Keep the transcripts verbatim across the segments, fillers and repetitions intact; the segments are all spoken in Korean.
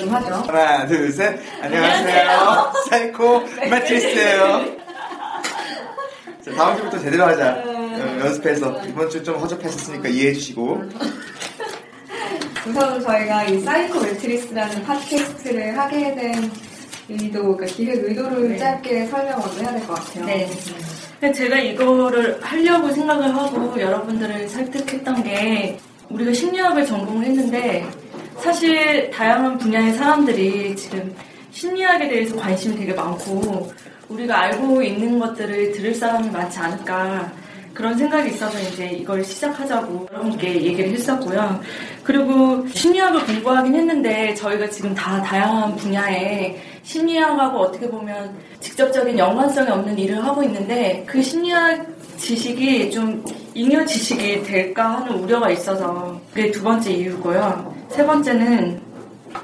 좀 하죠. 하나, 둘, 셋. 안녕하세요. 사이코 매트리스예요. 자, 다음 주부터 제대로 하자. 음... 연습해서. 이번 주 좀 허접했었으니까 이해해 주시고. 우선 저희가 이 사이코 매트리스라는 팟캐스트를 하게 된 의도, 그러니까 기획 의도를 네. 짧게 설명 먼저 해야 될 것 같아요. 네. 제가 이거를 하려고 생각을 하고 여러분들을 설득했던 게 우리가 심리학을 전공을 했는데 사실 다양한 분야의 사람들이 지금 심리학에 대해서 관심이 되게 많고 우리가 알고 있는 것들을 들을 사람이 많지 않을까 그런 생각이 있어서 이제 이걸 시작하자고 여러분께 얘기를 했었고요. 그리고 심리학을 공부하긴 했는데 저희가 지금 다 다양한 분야의 심리학하고 어떻게 보면 직접적인 연관성이 없는 일을 하고 있는데 그 심리학 지식이 좀 잉여 지식이 될까 하는 우려가 있어서 그게 두 번째 이유고요. 세 번째는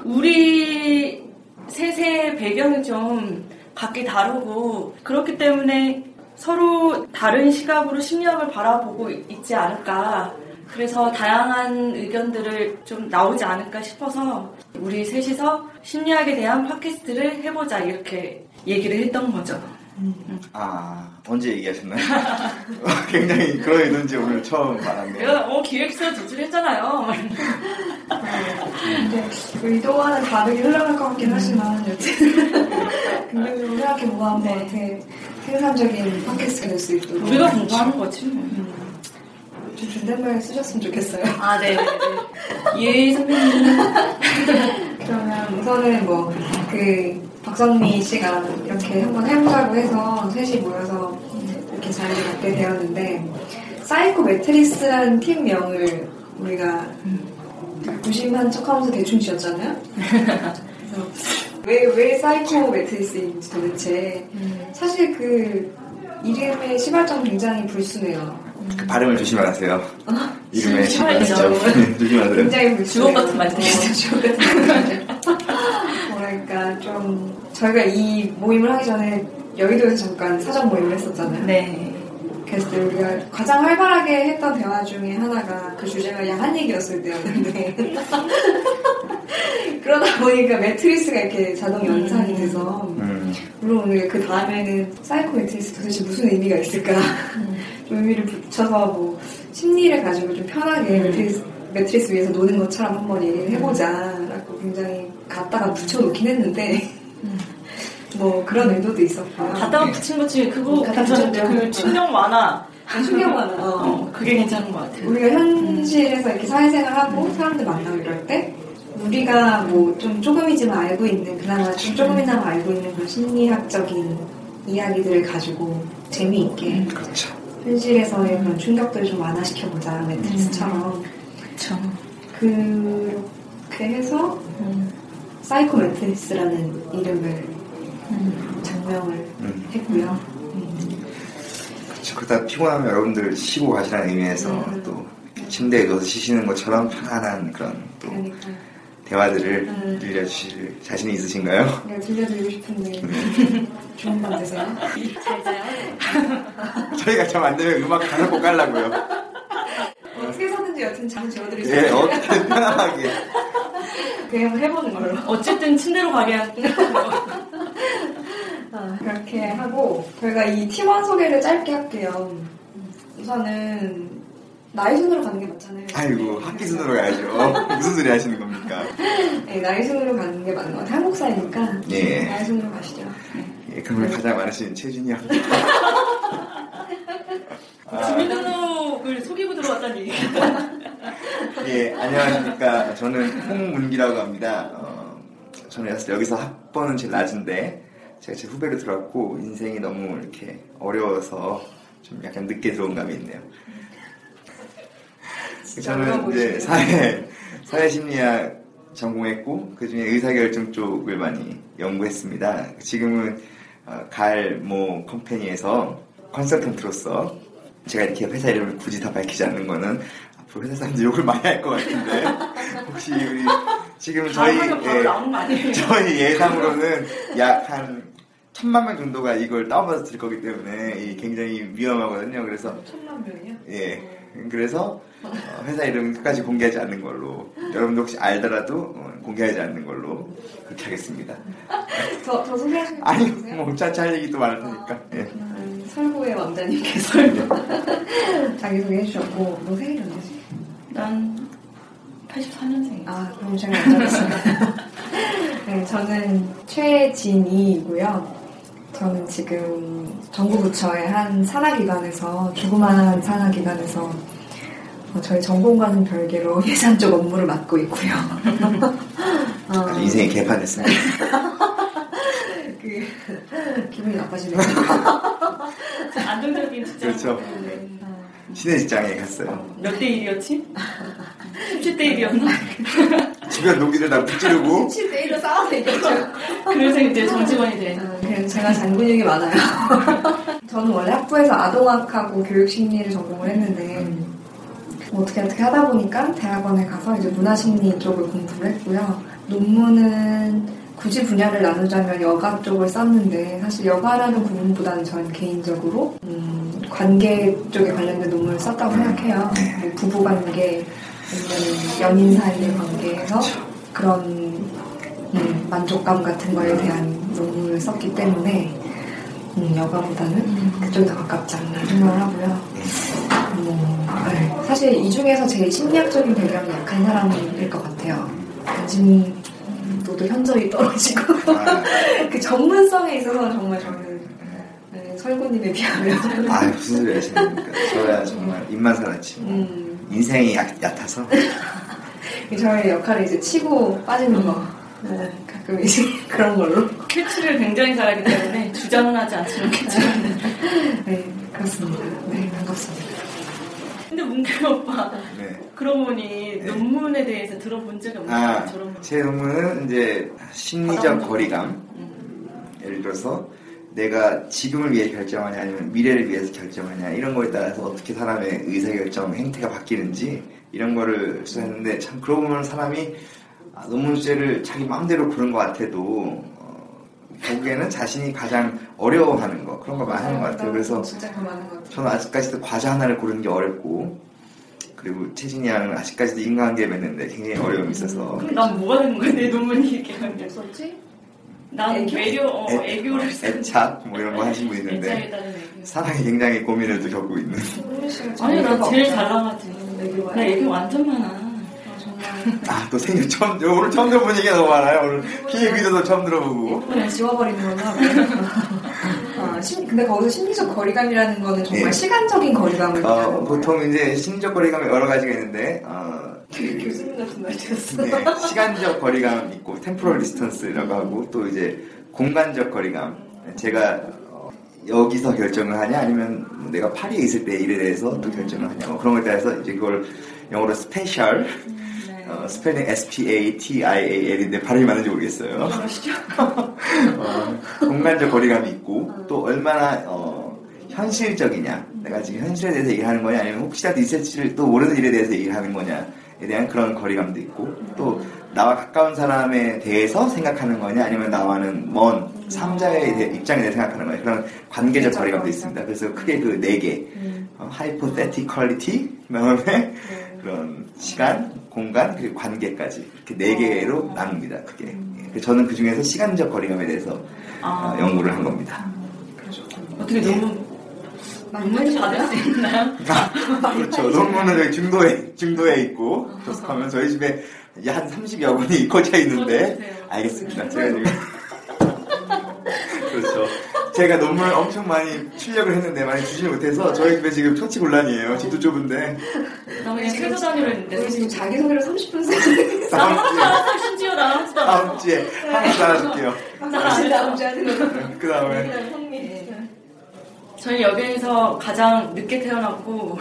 우리 셋의 배경이 좀 각기 다르고 그렇기 때문에 서로 다른 시각으로 심리학을 바라보고 있지 않을까. 그래서 다양한 의견들을 좀 나오지 않을까 싶어서 우리 셋이서 심리학에 대한 팟캐스트를 해보자 이렇게 얘기를 했던 거죠. 음. 아 언제 얘기하셨나요? 굉장히 그런 의도인지 오늘 처음 말았네요. 어 기획서 제출했잖아요. 근데 의도와는 다르게 흘러갈 것 같긴 음. 하지만 여튼 긍정적으로 생각해 보면 되게 생산적인 팟캐스트가 될 수 있도록 우리가 공부하는 거지. 음. 좀 존댓말 쓰셨으면 좋겠어요. 아 네. 예 선배님. 그러면 우선은 뭐 그. 박성민 씨가 이렇게 한번 해보자고 해서 셋이 모여서 이렇게 자리를 갖게 되었는데 사이코 매트리스라는 팀명을 우리가 무심한 척하면서 대충 지었잖아요. 왜, 왜 사이코 매트리스인지 도대체 사실 그 이름의 시발점 굉장히 불순해요. 그 발음을 조심하세요. 어? 이름의 시발점 조심하세요. 굉장히 불순해요. 주옥 같은 말이 되겠어요. 주옥 같은 말이 그러니까 좀 저희가 이 모임을 하기 전에 여의도에서 잠깐 사전 모임을 했었잖아요. 네. 그래서 우리가 가장 활발하게 했던 대화 중에 하나가 그 주제가 야한 얘기였을 때였는데 그러다 보니까 매트리스가 이렇게 자동 연상이 돼서 음. 물론 오늘 그 다음에는 사이코 매트리스 도대체 무슨 의미가 있을까 음. 좀 의미를 붙여서 뭐 심리를 가지고 좀 편하게 음. 매트리스, 매트리스 위에서 노는 것처럼 한번 얘기를 해보자라고 굉장히 갔다가 붙여놓긴 했는데 뭐 그런 의도도 있었고요. 갔다가 붙인 것 중에 그거 괜찮은데 그 충격 완화 충격 완화 어. 어, 그게 괜찮은 것 같아요. 우리가 현실에서 이렇게 사회생활하고 음. 사람들 만나고 이럴 때 우리가 뭐 좀 조금이지만 알고 있는 그나마 좀 조금이나마 알고 있는 그런 심리학적인 이야기들을 가지고 재미있게 음, 그렇죠. 현실에서의 그런 충격들을 좀 완화시켜보자 매트리스처럼. 음. 그렇죠. 그렇게 해서 음. 사이코 매트리스라는 이름을 음. 장명을 음. 했고요. 음. 그렇죠. 그러다 피곤하면 여러분들 쉬고 가시라는 의미에서 음. 또 침대에 누워서 쉬시는 것처럼 편안한 그런 또 그러니까. 대화들을 음. 들려주실 자신이 있으신가요? 네, 들려드리고 싶은데 네. 좋은 밤 되세요. 잘 자요. 저희가 참 안 되면 음악 가사 꼭 깔라고요. 어떻게 사는지 여튼 잘 지워드리세요. 네, 어떻게 편안하게. 그냥 해보는 걸로. 어쨌든 침대로 가게 하는 걸로. 아, 그렇게 하고 저희가 이 팀원 소개를 짧게 할게요. 우선은 나이 순으로 가는 게 맞잖아요. 아이고, 학기 순으로 가야죠. 무슨 소리 하시는 겁니까? 네, 나이 순으로 가는 게 맞는 것 같아요. 한국사이니까. 예. 나이 순으로 가시죠. 네. 예, 그걸 네. 가장 많으시는 최진희 양. 주민등록을 속이고 들어왔다는 얘기입니다. 예, 안녕하십니까. 저는 홍문기라고 합니다. 어, 저는 여기서 학번은 제일 낮은데, 제가 제 후배로 들어왔고, 인생이 너무 이렇게 어려워서 좀 약간 늦게 들어온 감이 있네요. 저는 이제 사회, 사회심리학 전공했고, 그 중에 의사결정 쪽을 많이 연구했습니다. 지금은 갈모 컴퍼니에서 컨설턴트로서, 제가 이렇게 회사 이름을 굳이 다 밝히지 않는 거는 앞으로 회사 사람들이 욕을 많이 할 것 같은데, 혹시 우리 지금 저희, 예, 저희 예상으로는 약 한 천만 명 정도가 이걸 다운받아서 들 거기 때문에 굉장히 위험하거든요. 그래서. 천만 명이요? 예. 그래서 회사 이름 끝까지 공개하지 않는 걸로, 여러분도 혹시 알더라도 공개하지 않는 걸로 그렇게 하겠습니다. 저, 저 소개하시는 거 아니, 뭐 차차 할 얘기도 많을 테니까. 아, 예. 음, 설고의 왕자님께서 자기소개 해주셨고, 너 생일이 언제지? 난 팔십사 년생이에요. 아, 그럼 제가 여쭤봤습니다. 네, 저는 최진희이고요. 저는 지금 정부부처의 한 산하기관에서, 조그마한 산하기관에서 어, 저희 전공과는 별개로 예산 쪽 업무를 맡고 있고요. 어, 인생이 개판했습니다. 그, 기분이 나빠지네요. 안정적인 직장. 그렇죠. 네. 시내 직장에 갔어요. 몇 대 일이었지? 십칠 대 일이었나? 주변 동기들 다 붙지르고 십칠 대 일로 싸워서 이겼죠. 그래서 이제 정직원이 돼. 아, 제가 잔근육이 많아요. 저는 원래 학부에서 아동학하고 교육심리를 전공을 했는데 뭐 어떻게 어떻게 하다 보니까 대학원에 가서 이제 문화심리 쪽을 공부를 했고요. 논문은 굳이 분야를 나누자면 여가 쪽을 썼는데, 사실 여가라는 부분보다는 저는 개인적으로 음, 관계 쪽에 관련된 논문을 썼다고 생각해요. 부부관계, 연인 사이의 관계에서 그런 음, 만족감 같은 거에 대한 논문을 썼기 때문에 음, 여가보다는 그쪽이 더 가깝지 않나 생각을 하고요. 음, 네. 사실 이 중에서 제일 심리학적인 배경이 약한 사람일 것 같아요. 관심 또 현저히 떨어지고 아, 그 전문성에 있어서는 정말 저는 네, 설구님에 비하면 아 무슨 소리 하시는니까 저야 정말 입만 살았지만 음. 인생이 얕, 얕아서 저의 역할을 이제 치고 빠지는 거 네, 가끔 이제 그런 걸로 캐치를 굉장히 잘하기 때문에 주장은 하지 않지만 캐치는 네 그렇습니다. 네 반갑습니다. 근데 문규 오빠 네. 그러고 보니 네. 논문에 대해서 들어본 적이 없는 아, 거예요? 저런... 제 논문은 이제 심리적 거리감 응. 예를 들어서 내가 지금을 위해 결정하냐 아니면 미래를 위해서 결정하냐 이런 거에 따라서 어떻게 사람의 의사결정 행태가 바뀌는지 이런 거를 수사했는데 참 그러고 보면 사람이 논문 주제를 자기 마음대로 고른 것 같아도 보기에는 자신이 가장 어려워하는 거 그런 거 많이 하는 것 같아요. 그래서 진짜 많은 것 같아요. 저는 아직까지도 과제 하나를 고르는 게 어렵고 그리고 최진이 양은 아직까지도 인간관계 맺는데 굉장히 어려움이 있어서. 근데 난 뭐가 되는 거야? 내 논문이 이렇게 관계 썼지? 난 애교? 매료, 어, 애, 애교를 썼는데 애착 뭐 이런 거 하신 분 있는데 사랑에 굉장히 고민을 또 겪고 있는 아니 난 제일 잘 나가지 나 애교 완전 많아. 아, 또 생일 처음, 오늘 처음 들어본 얘기가 너무 많아요. 오늘 기획 위도도 처음 들어보고. 그냥 지워버리는 거나. 아, 심, 근데 거기서 심리적 거리감이라는 거는 정말 네. 시간적인 거리감을. 어, 보통 거예요? 이제 심리적 거리감이 여러 가지가 있는데, 어, 그, 교수님 같은 말이었어. 네, 시간적 거리감 있고, 템포럴 디스턴스라고 하고, 또 이제 공간적 거리감. 제가 어, 여기서 결정을 하냐, 아니면 뭐 내가 파리에 있을 때 일에 대해서 또 결정을 하냐, 뭐 그런 것에 따라서 이제 그걸 영어로 스페셜. 어, 스펠링 에스 피 에이 티 아이 에이 엘인데 발음이 맞는지 모르겠어요. 그러시죠? 어, 공간적 거리감이 있고 또 얼마나 어, 현실적이냐 내가 지금 현실에 대해서 얘기를 하는 거냐 아니면 혹시라도 있을지를 또 모르는 일에 대해서 얘기를 하는 거냐에 대한 그런 거리감도 있고 또 나와 가까운 사람에 대해서 생각하는 거냐 아니면 나와는 먼 삼자의 대, 입장에 대해 생각하는 거냐 그런 관계적 거리감도 있습니다. 그래서 크게 그 네 개 어, 하이포테티컬리티 그다음에 그런 시간 공간 그리고 관계까지 이렇게 네 개로 아, 나눕니다. 그게 음. 예. 저는 그 중에서 시간적 거리감에 대해서 아, 어, 연구를 한 겁니다. 그러셨군요. 어떻게 너무 논문이 받을 수 있나요? 그렇죠. 논문은 중도에, 중도에 있고, 접속하면 저희 집에 한 삼십여 권이 꽂혀 있는데, 알겠습니다. 제가 지금. 그렇죠. 제가 논문을 엄청 많이 출력을 했는데 많이 주지 못해서 저희 집에 지금 처치곤란이에요. 집도 좁은데. 나 그냥 최소 단위로 했는데 지금 자기소개를 삼십 분 쓰는데 다음 주에 심지어 나왔어. 다음 주에 한번 따라줄게요. 다음 주에 하는 그 다음에 저희 여기에서 가장 늦게 태어났고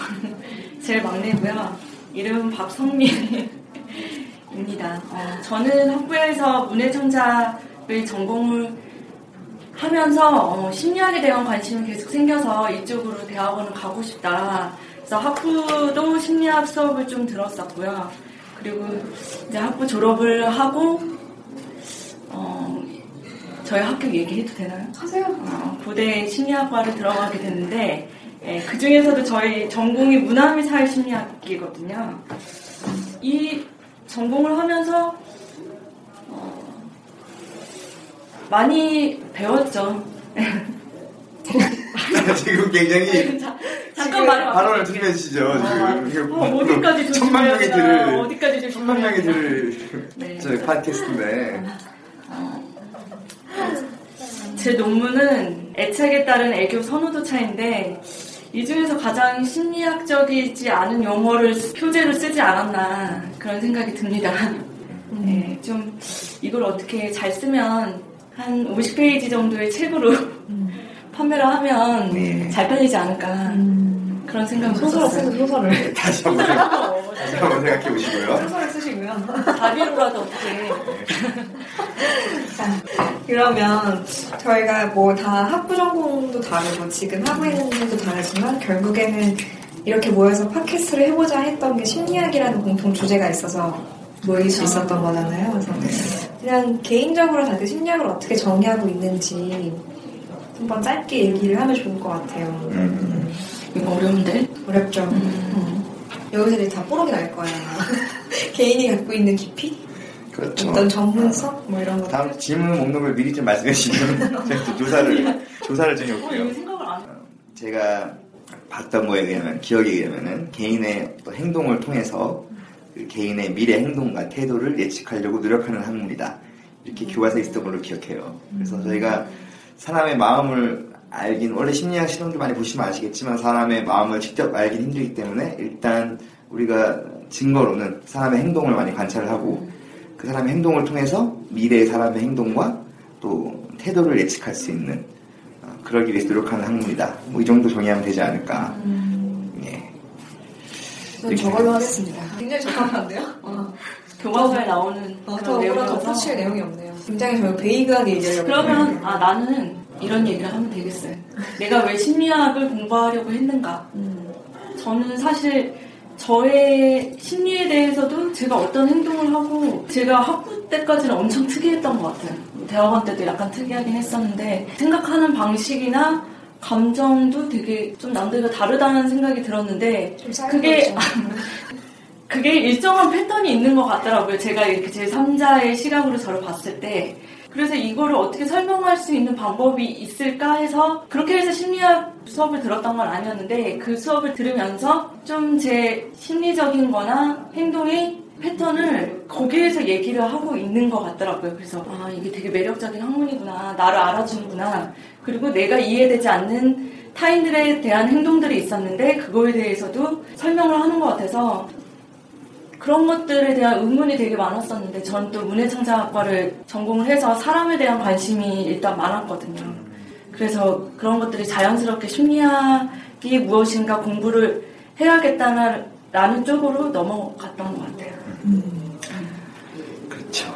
제일 막내고요. 이름은 박성민입니다. 어, 저는 학부에서 문해창작을 전공을 하면서 어, 심리학에 대한 관심이 계속 생겨서 이쪽으로 대학원을 가고 싶다. 그래서 학부도 심리학 수업을 좀 들었었고요. 그리고 이제 학부 졸업을 하고 어, 저희 학교 얘기해도 되나요? 하세요. 어, 고대 심리학과를 들어가게 됐는데 예, 그 중에서도 저희 전공이 문화 및 사회 심리학이거든요. 이 전공을 하면서 많이 배웠죠. 지금 굉장히 자, 잠깐 말을 발언을 준비해 주시죠. 아, 지금 어, 어디까지 천만 명이 들을 어디까지 좀 천만 명이 들을 네. 저희 팟캐스트인데 제 논문은 애착에 따른 애교 선호도차인데 이 중에서 가장 심리학적이지 않은 용어를 표제로 쓰지 않았나 그런 생각이 듭니다. 네, 좀 이걸 어떻게 잘 쓰면 한 오십 페이지 정도의 책으로 음. 판매를 하면 네. 잘 팔리지 않을까 음. 그런 생각이 들었어요. 소설 쓰세요, 소설을. 다시 한번 생각해 보시고요. 소설을 쓰시고요. 자비로라도 어떻게. 그러면 저희가 뭐 다 학부 전공도 다르고 지금 하고 있는 분도 다르지만 결국에는 이렇게 모여서 팟캐스트를 해보자 했던 게 심리학이라는 공통 주제가 있어서 모일 수 있었던 거잖아요. 그래서 그냥 개인적으로 다들 심리학을 어떻게 정의하고 있는지 한번 짧게 얘기를 하면 좋을 것 같아요. 음. 이거 어려운데? 어렵죠. 음. 음. 여기서 다 뽀록이 날 거예요. 개인이 갖고 있는 깊이? 그렇죠. 어떤 전문성? 뭐 이런 거. 다음 것들. 질문 없는 걸 미리 좀 말씀해 주시면 제가 조사를, 조사를 좀 해볼게요. 제가 봤던 거에 의하면, 기억에 의하면 개인의 어떤 행동을 통해서 개인의 미래 행동과 태도를 예측하려고 노력하는 학문이다. 이렇게 교과서에 있었던 걸로 기억해요. 그래서 저희가 사람의 마음을 알긴, 원래 심리학 실험도 많이 보시면 아시겠지만 사람의 마음을 직접 알긴 힘들기 때문에 일단 우리가 증거로는 사람의 행동을 많이 관찰을 하고 그 사람의 행동을 통해서 미래의 사람의 행동과 또 태도를 예측할 수 있는 어, 그러기 위해서 노력하는 학문이다. 뭐 이 정도 정의하면 되지 않을까. 저걸로 하겠습니다. 굉장히 적합한데요? 어. 교과서에 나오는 어, 그런 내용이 덧붙일 내용이 없네요. 굉장히 저는 베이그하게 얘기하려고 그러면 얘기하려고. 아 나는 이런 얘기를 하면 되겠어요. 내가 왜 심리학을 공부하려고 했는가. 음. 저는 사실 저의 심리에 대해서도 제가 어떤 행동을 하고 제가 학부 때까지는 엄청 특이했던 것 같아요. 대학원 때도 약간 특이하긴 했었는데 생각하는 방식이나 감정도 되게 좀 남들과 다르다는 생각이 들었는데 그게 그게 일정한 패턴이 있는 것 같더라고요. 제가 이렇게 제삼자의 시각으로 저를 봤을 때 그래서 이거를 어떻게 설명할 수 있는 방법이 있을까 해서 그렇게 해서 심리학 수업을 들었던 건 아니었는데 그 수업을 들으면서 좀 제 심리적인 거나 행동이 패턴을 거기에서 얘기를 하고 있는 것 같더라고요. 그래서 아 이게 되게 매력적인 학문이구나. 나를 알아주는구나. 그리고 내가 이해되지 않는 타인들에 대한 행동들이 있었는데 그거에 대해서도 설명을 하는 것 같아서 그런 것들에 대한 의문이 되게 많았었는데 전 또 문해창작학과를 전공을 해서 사람에 대한 관심이 일단 많았거든요. 그래서 그런 것들이 자연스럽게 심리학이 무엇인가 공부를 해야겠다라는 쪽으로 넘어갔던 것 같아요. 음, 그렇죠.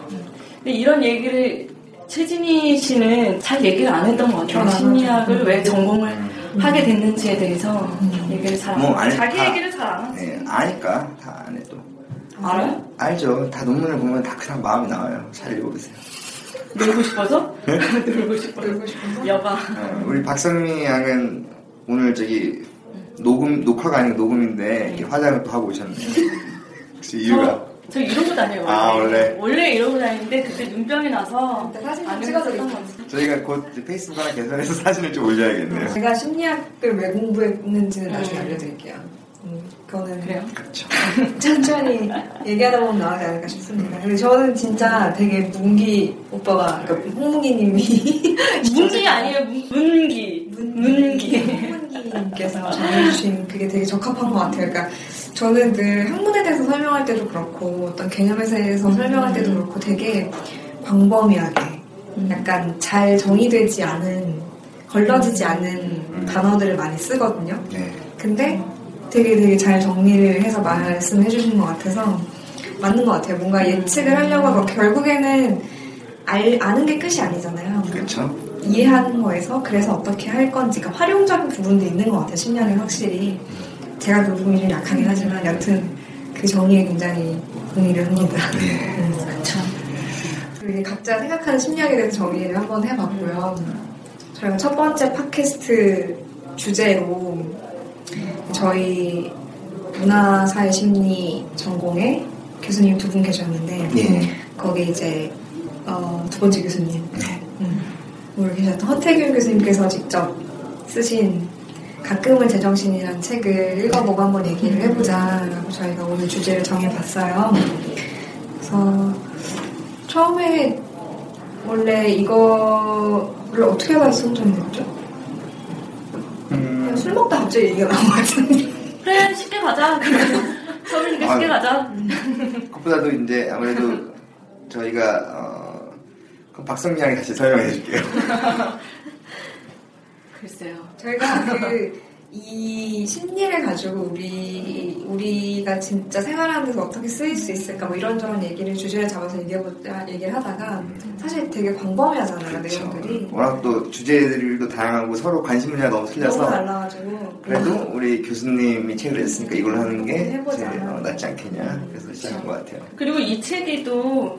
근데 이런 얘기를 최진희 씨는 잘 얘기를 안 했던 것 같아요. 심리학을 왜 전공을 음. 하게 됐는지에 대해서 음. 얘기를 잘 안 했어요. 뭐 자기 다, 얘기를 잘 안 했어요. 네, 아니까 다 안 해도. 알아요? 알죠. 다 논문을 보면 다 그냥 마음이 나와요. 잘 읽어보세요. 놀고 싶어서? 네? 놀고 싶어서? 놀고 싶어서? 여봐. 네, 우리 박성민 양은 오늘 저기 녹음, 녹화가 아니고 녹음인데 네. 화장을 또 하고 오셨네요. 혹시 이유가? 저 이러고 다녀요. 원래. 아, 원래. 원래 이러고 다니는데 그때 눈병이 나서 사진을 찍어서 입고 왔어요. 저희가 곧 페이스북 하나 개설해서 사진을 좀 올려야겠네요. 제가 심리학을 왜 공부했는지는 나중에 음. 알려드릴게요. 음, 그거는 그래요? 그렇죠. 천천히 얘기하다 보면 나가지 않을까 싶습니다. 근데 저는 진짜 되게 문기 오빠가, 그러니까 홍문기님이 문기 아니에요. 문기. 문기. 홍문기님께서 전해주신 그게 되게 적합한 것 같아요. 그러니까 저는 늘 학문에 대해서 설명할 때도 그렇고 어떤 개념에 대해서 음. 설명할 때도 그렇고 되게 광범위하게 음. 약간 잘 정의되지 않은, 걸러지지 않은 음. 단어들을 많이 쓰거든요. 네. 근데 되게 되게 잘 정리를 해서 말씀해 주신 것 같아서 맞는 것 같아요. 뭔가 예측을 하려고 하고 결국에는 알, 아는 게 끝이 아니잖아요. 그렇죠. 이해하는 거에서 그래서 어떻게 할 건지, 그러니까 활용적인 부분도 있는 것 같아요. 심리학은 확실히 제가 그 부분이 좀 약하긴 하지만 여튼 그 정리에 굉장히 동의를 합니다. 음, 그렇죠. 그리고 각자 생각하는 심리학에 대해서 정리를 한번 해봤고요. 저희가 첫 번째 팟캐스트 주제로 저희 문화사회 심리 전공에 교수님 두 분 계셨는데 예. 거기 이제 어, 두 번째 교수님 음, 오늘 계셨던 허태균 교수님께서 직접 쓰신 가끔은 제정신이라는 책을 읽어보고 한번 얘기를 해보자 라고 저희가 오늘 주제를 정해봤어요. 그래서 처음에 원래 이거를 어떻게 해서 선정됐죠? 술 먹다 갑자기 얘기가 나온 것 같은데. 그래, 쉽게 가자. 서울이니까 쉽게 가자. 그것보다도 이제 아무래도 저희가, 어, 그 박성민 양이 다시 설명해 줄게요. 글쎄요. 저희가 그, 이 심리를 가지고 우리, 우리가 진짜 생활하는 데서 어떻게 쓰일 수 있을까, 뭐 이런저런 얘기를 주제를 잡아서 얘기해보자, 얘기를 하다가 사실 되게 광범위하잖아요, 그렇죠. 내용들이. 워낙 또 주제들도 다양하고 서로 관심 분야가 너무 틀려서. 너무 달라가지고. 그래도 우리 교수님이 책을 했으니까 이걸 하는 게 제일 낫지 않겠냐. 그래서 시작한 것 같아요. 그리고 이 책이 또,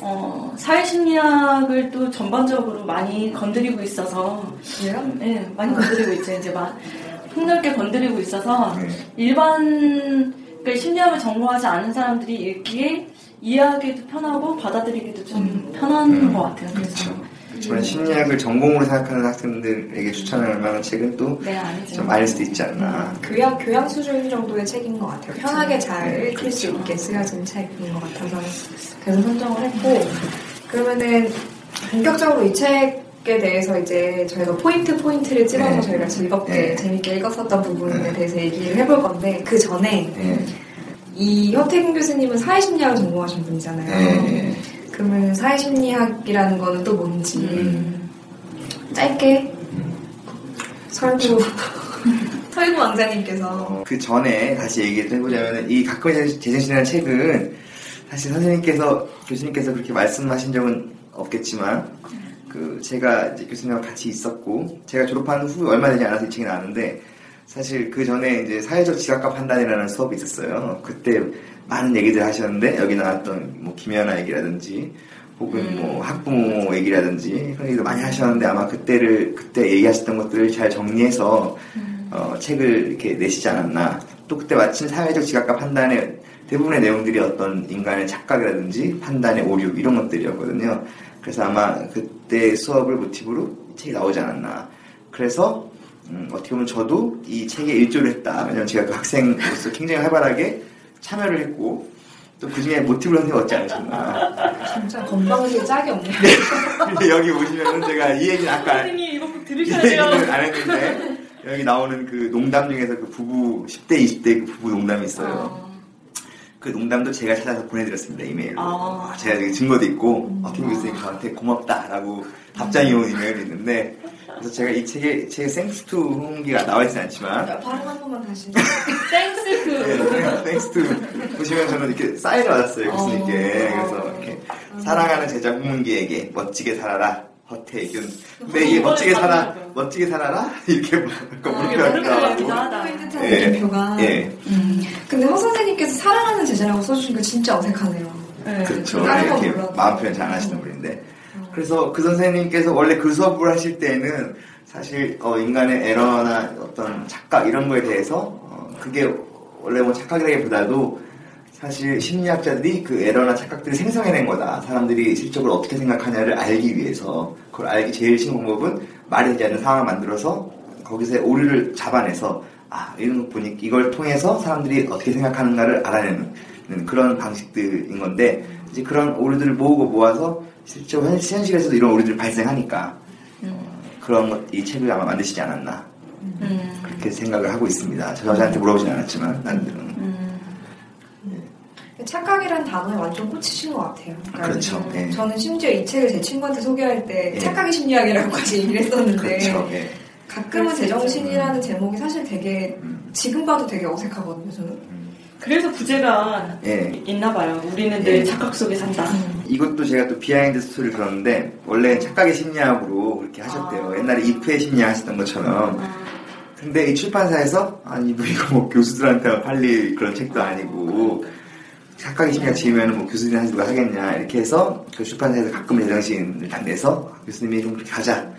어, 사회심리학을 또 전반적으로 많이 건드리고 있어서. 그래요? 네, 많이 건드리고 있죠. 이제 막. 폭넓게 건드리고 있어서 네. 일반 그러니까 심리학을 전공하지 않은 사람들이 읽기에 이해하기도 편하고 받아들이기도 좀 음. 편한 음. 것 같아요. 그렇죠. 그렇지만 음. 심리학을 전공으로 생각하는 학생들에게 추천할 만한 책은 또 좀 아닐 수도 있지 않나. 음. 교양 교양 수준 정도의 책인 것 같아요. 그렇죠. 편하게 잘 네. 읽힐 수 있게 쓰여진 책인 것 같아서 그래서 선정을 했고 그러면은 본격적으로 이 책. 에 대해서 이제 저희가 포인트 포인트를 찍어서 네. 저희가 즐겁게 네. 재밌게 읽었었던 부분에 네. 대해서 얘기를 해볼 건데 그 전에 네. 이 허태균 교수님은 사회심리학을 전공하신 분이잖아요. 네. 그러면 사회심리학이라는 거는 또 뭔지 음. 짧게 음. 설구 설구 왕자님께서 그 전에 다시 얘기를 해보자면 이 가끔 제정신이라는 책은 사실 선생님께서 교수님께서 그렇게 말씀하신 적은 없겠지만 그 제가 이제 교수님하고 같이 있었고 제가 졸업한 후 얼마 되지 않아서 이 책이 나왔는데 사실 그 전에 이제 사회적 지각과 판단이라는 수업이 있었어요. 그때 많은 얘기들 하셨는데 여기 나왔던 뭐 김연아 얘기라든지 혹은 음. 뭐 학부모 얘기라든지 그런 얘기도 많이 하셨는데 아마 그때를 그때 얘기하셨던 것들을 잘 정리해서 음. 어, 책을 이렇게 내시지 않았나. 또 그때 마침 사회적 지각과 판단의 대부분의 내용들이 어떤 인간의 착각이라든지 판단의 오류 이런 것들이었거든요. 그래서 아마 그때 수업을 모티브로 책이 나오지 않았나. 그래서 음, 어떻게 보면 저도 이 책에 일조를 했다. 왜냐면 제가 그 학생으로서 굉장히 활발하게 참여를 했고 또 그중에 모티브를 선생님 얻지 않으셨나. 진짜 건방지게 짝이 없네. 근데 여기 보시면은 제가 이 얘기는 아까 선생님 이거 꼭 들으셔야 돼요. 안 했는데 여기 나오는 그 농담 중에서 그 부부 십 대 이십 대 그 부부 농담이 있어요. 어. 그 농담도 제가 찾아서 보내드렸습니다, 이메일로. 아~ 제가 여기 증거도 있고, 음. 어, 김 교수님 저한테 고맙다라고 음. 답장이 온 이메일이 있는데, 그래서 제가 이 책에, 제 thanks to 홍문기가 나와있진 않지만. 발음 한 번만 다시. thanks to. 네, thanks to. 보시면 저는 이렇게 사인을 받았어요, 교수님께. 그래서 이렇게, 음. 사랑하는 제자 홍문기에게 멋지게 살아라. 허태균. 근데 이게 멋지게 살아, 멋지게 살아라? 이렇게 물음표 할까? 예. 물음표가. 예. 음. 근데 허 선생님께서 사랑하는 제자라고 써주신 거 진짜 어색하네요. 네. 그렇죠. 이렇게 마음 표현 잘 하시는 분인데. 어. 그래서 그 선생님께서 원래 그 수업을 하실 때는 사실, 어, 인간의 에러나 어떤 착각 이런 거에 대해서, 어, 그게 원래 뭐 착각이라기보다도 사실 심리학자들이 그 에러나 착각들을 생성해낸 거다. 사람들이 실적으로 어떻게 생각하냐를 알기 위해서. 그걸 알기 제일 쉬운 방법은 말하지 않는 상황을 만들어서 거기서 오류를 잡아내서 아, 이런 보니 이걸 통해서 사람들이 어떻게 생각하는가를 알아내는 그런 방식들인 건데, 이제 그런 오류들을 모으고 모아서 실제로 현실에서도 이런 오류들이 발생하니까 어, 그런 것, 이 책을 아마 만드시지 않았나 음. 그렇게 생각을 하고 있습니다. 저 여자한테 물어보진 않았지만 나름대로는. 음. 네. 착각이라는 단어에 완전 꽂히신 것 같아요. 그러니까 그렇죠. 음, 네. 저는 심지어 이 책을 제 친구한테 소개할 때 네. 착각의 심리학이라고까지 얘기를 했었는데 그렇죠. 네. 가끔은 제정신이라는 제목이 사실 되게 음. 지금 봐도 되게 어색하거든요. 저는. 음. 그래서 부제가 예. 있나 봐요. 우리는 늘 예. 착각 속에 산다. 음. 이것도 제가 또 비하인드 스토리를 들었는데 원래 착각의 심리학으로 그렇게 하셨대요. 아. 옛날에 이프의 심리학 하셨던 것처럼. 아. 근데 이 출판사에서 아니 뭐 이거 뭐 교수들한테 팔릴 그런 책도 아니고 착각의 심리학 지으면 뭐 교수님한테 누가 하겠냐 이렇게 해서 그 출판사에서 가끔은 제정신을 다 내서 교수님이 좀 그렇게 하자.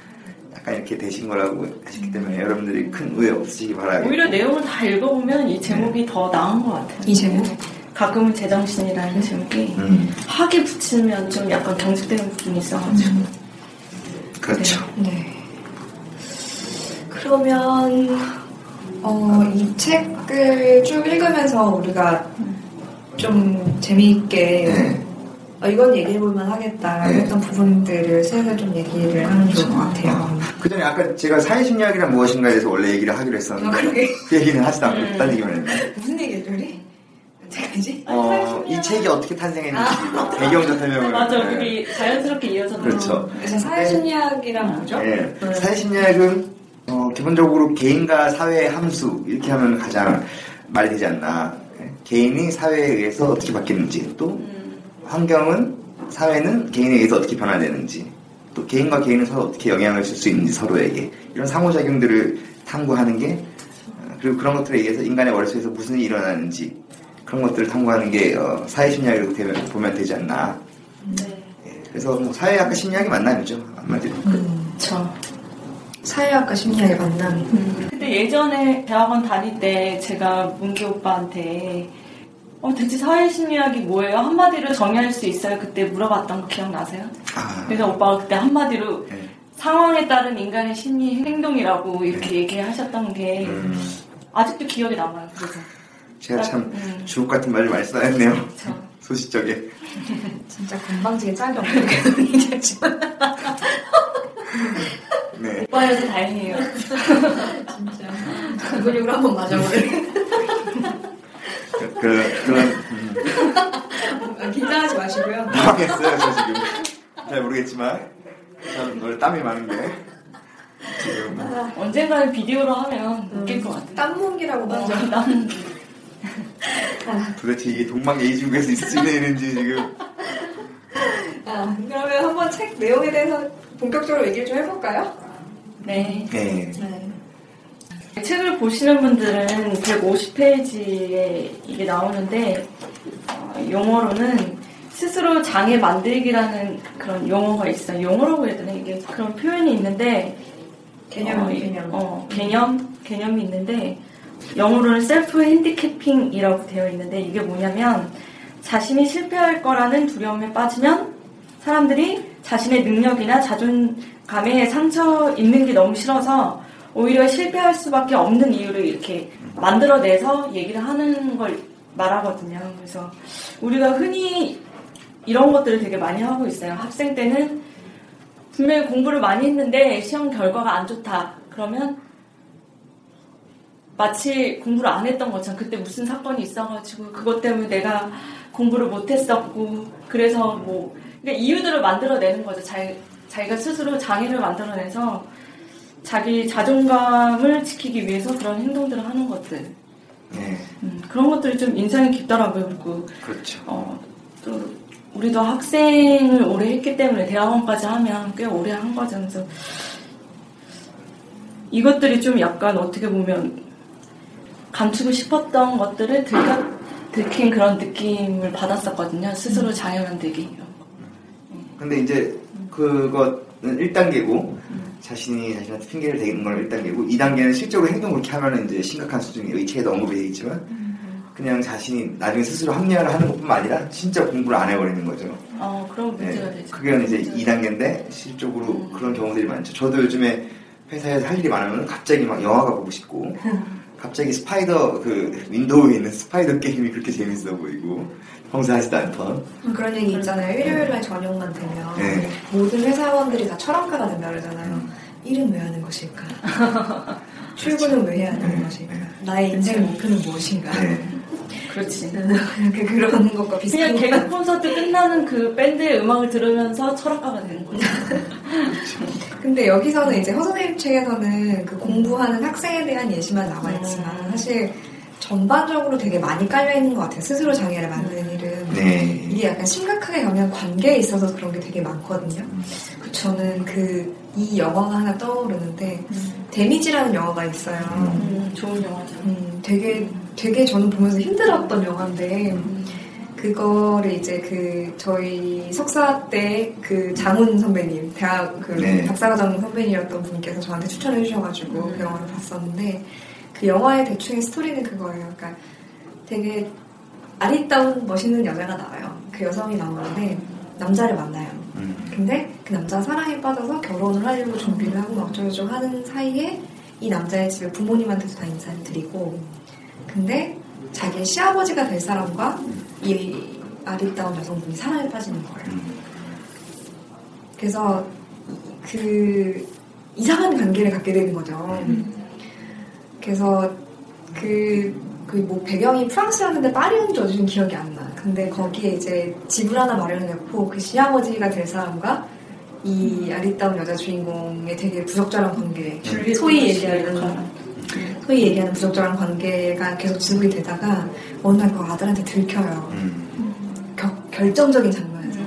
약간 이렇게 되신 거라고 하시기 때문에 여러분들이 큰 오해 없으시기 바라요. 오히려 내용을 다 읽어보면 이 제목이 네. 더 나은 것 같아요. 이 제목? 가끔은 제정신이라는 음. 제목이 음. 하게 붙이면 좀 약간 경직되는 부분이 있어가지고. 음. 그렇죠. 네. 네. 그러면 어, 이 책을 쭉 읽으면서 우리가 좀 재미있게 네. 어, 이건 얘기해볼만 하겠다 네. 했던 부분들을 세서 좀 얘기를 하는 게 좋을 것 같아요. 그 전에 아까 제가 사회심리학이란 무엇인가에 대해서 원래 얘기를 하기로 했었는데 아, 그 얘기는 하지도 않고 음. 딴 얘기만 했는데 무슨 얘기죠 우리? 언제까지? 어, 이 책이 어떻게 탄생했는지 아. 배경적 설명을 맞아 우리 네. 자연스럽게 이어서 그렇죠. 그래서 사회심리학이란 뭐죠? 네. 네. 사회심리학은 어, 기본적으로 개인과 사회의 함수 이렇게 하면 가장 말이 되지 않나. 네. 개인이 사회에 의해서 어떻게 바뀌는지 또 음. 환경은, 사회는 개인에 의해서 어떻게 변화되는지, 또 개인과 개인은 서로 어떻게 영향을 줄 수 있는지 서로에게 이런 상호작용들을 탐구하는 게, 그리고 그런 것들에 의해서 인간의 머릿속에서 무슨 일이 일어나는지 그런 것들을 탐구하는 게 어, 사회심리학이라고 보면 되지 않나. 네. 예, 그래서 뭐 사회학과 심리학의 만남이죠 한마디로. 그렇죠. 사회학과 심리학의 만남. 음. 근데 예전에 대학원 다닐 때 제가 문기 오빠한테. 어, 대체 사회심리학이 뭐예요? 한마디로 정의할 수 있어요? 그때 물어봤던 거 기억나세요? 아... 그래서 오빠가 그때 한마디로 네. 상황에 따른 인간의 심리 행동이라고 이렇게 네. 얘기하셨던 게 음... 아직도 기억이 남아요. 그래서 제가 딱, 참 음... 주옥 같은 말을 많이 써야겠네요. 소시적에 진짜 건방지게 짤도 없는 얘기였지만 네. 오빠여서 다행이에요. 진짜 이걸로 한번 맞아보래. 그런, 그런, 음. 긴장하지 마시고요. 당황했어요, 저 지금. 잘 모르겠지만. 저는 원래 땀이 많은데. 지금. 아, 언젠가는 비디오로 하면 음, 웃길 것 같아요. 땀몽기라고 나죠. 어, 땀몽기. 아. 도대체 이게 동방의 이중국에서 있을 수 있는지 지금. 아, 그러면 한번 책 내용에 대해서 본격적으로 얘기를 좀 해볼까요? 네. 네. 네. 책을 보시는 분들은 백오십 페이지에 이게 나오는데 어, 용어로는 스스로 장애 만들기라는 그런 용어가 있어요. 용어라고 해야 되나? 이게 그런 표현이 있는데 개념, 어, 개념. 어, 개념, 개념이 있는데 영어로는 셀프 핸디캡핑이라고 되어 있는데 이게 뭐냐면 자신이 실패할 거라는 두려움에 빠지면 사람들이 자신의 능력이나 자존감에 상처 입는 게 너무 싫어서 오히려 실패할 수밖에 없는 이유를 이렇게 만들어내서 얘기를 하는 걸 말하거든요. 그래서 우리가 흔히 이런 것들을 되게 많이 하고 있어요. 학생 때는 분명히 공부를 많이 했는데 시험 결과가 안 좋다. 그러면 마치 공부를 안 했던 것처럼 그때 무슨 사건이 있어가지고 그것 때문에 내가 공부를 못했었고 그래서 뭐 그러니까 이유들을 만들어내는 거죠. 자기, 자기가 스스로 장애를 만들어내서 자기 자존감을 지키기 위해서 그런 행동들을 하는 것들. 네. 음, 그런 것들이 좀 인상이 깊더라고요. 그리고 그렇죠. 어, 또 우리도 학생을 오래 했기 때문에 대학원까지 하면 꽤 오래 한 거죠. 그래서 이것들이 좀 약간 어떻게 보면 감추고 싶었던 것들을 들까, 들킨 그런 느낌을 받았었거든요. 스스로 장애 만들기 이런 거. 근데 이제 그것은 일 단계고 음. 자신이 자신한테 핑계를 대는 건 일 단계고 이 단계는 실제로 행동 그렇게 하면 이제 심각한 수준이 의체에도 언급이 되어 있지만 그냥 자신이 나중에 스스로 합리화를 하는 것뿐만 아니라 진짜 공부를 안 해버리는 거죠. 아, 그런 문제가 되죠. 그게 이제 이 단계인데 실적으로 음. 그런 경우들이 많죠. 저도 요즘에 회사에서 할 일이 많으면 갑자기 막 영화가 보고 싶고 갑자기 스파이더 그 윈도우에 있는 스파이더 게임이 그렇게 재밌어 보이고 평소 하지도 않던 그런 얘기 있잖아요. 일요일날 저녁만 되면 네. 모든 회사원들이 다 철학가가 된다 그러잖아요. 음. 일은 왜 하는 것일까? 출근은 왜 해야 하는 네. 것일까? 네. 나의 인생 목표는 무엇인가? 네. 그렇지. 그런 것과 비슷한. 그냥 개그 콘서트 끝나는 그 밴드의 음악을 들으면서 철학가가 되는 거죠. 근데 여기서는 이제 허선생님 책에서는 그 공부하는 학생에 대한 예시만 남아있지만 음. 사실 전반적으로 되게 많이 깔려있는 것 같아요. 스스로 장애를 만드는 일은. 네. 이게 약간 심각하게 가면 관계에 있어서 그런 게 되게 많거든요. 저는 그 이 영화가 하나 떠오르는데 음. 데미지라는 영화가 있어요. 음, 좋은 영화죠. 음, 되게 되게 저는 보면서 힘들었던 영화인데 음. 그거를 이제 그 저희 석사 때 그 장훈 선배님 대학 그 네. 박사과정 선배님이었던 분께서 저한테 추천해 주셔가지고 음. 그 영화를 봤었는데 그 영화의 대충의 스토리는 그거예요. 그러니까 되게 아리따운 멋있는 여자가 나와요. 그 여성이 나오는데 남자를 만나요. 음. 근데 그 남자가 사랑에 빠져서 결혼을 하려고 준비를 하고 어쩌고저쩌고 하는 사이에 이 남자의 집에 부모님한테도 다 인사를 드리고 근데 자기의 시아버지가 될 사람과 이 아리따운 여성분이 사랑에 빠지는 거예요. 그래서 그 이상한 관계를 갖게 되는 거죠. 그래서 그 그 뭐 배경이 프랑스였는데 파리였는지 어디는 기억이 안 나. 근데 거기에 이제 집을 하나 마련해놓고 그 시아버지가 될 사람과 이 아리따운 여자 주인공의 되게 부적절한 관계, 소위 얘기하는 소위 얘기하는 부적절한 관계가 계속 지속이 되다가 어느 날 그 아들한테 들켜요. 겨, 결정적인 장면에서.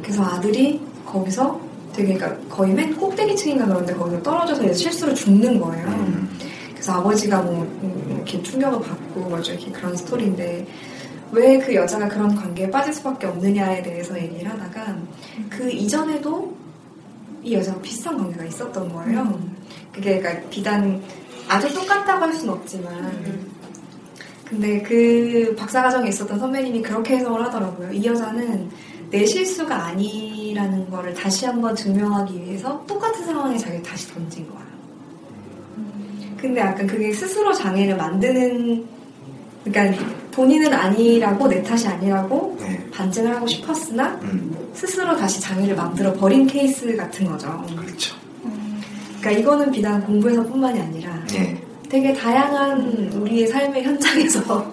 그래서 아들이 거기서 되게 그러니까 거의 맨 꼭대기층인가 그런데 거기서 떨어져서 실수로 죽는 거예요. 그래서 아버지가 뭐 이렇게 충격을 받고 뭐 이렇게 그런 스토리인데. 왜 그 여자가 그런 관계에 빠질 수밖에 없느냐에 대해서 얘기를 하다가 그 이전에도 이 여자와 비슷한 관계가 있었던 거예요. 그게 그러니까 비단 아주 똑같다고 할 수는 없지만 근데 그 박사과정에 있었던 선배님이 그렇게 해석을 하더라고요. 이 여자는 내 실수가 아니라는 거를 다시 한번 증명하기 위해서 똑같은 상황에 자기를 다시 던진 거야. 근데 약간 그게 스스로 장애를 만드는 그러니까 본인은 아니라고 내 탓이 아니라고 네. 반증을 하고 싶었으나 음. 스스로 다시 장애를 만들어 버린 케이스 같은 거죠. 그렇죠. 음. 그러니까 이거는 비단 공부에서뿐만이 아니라 네. 되게 다양한 우리의 삶의 현장에서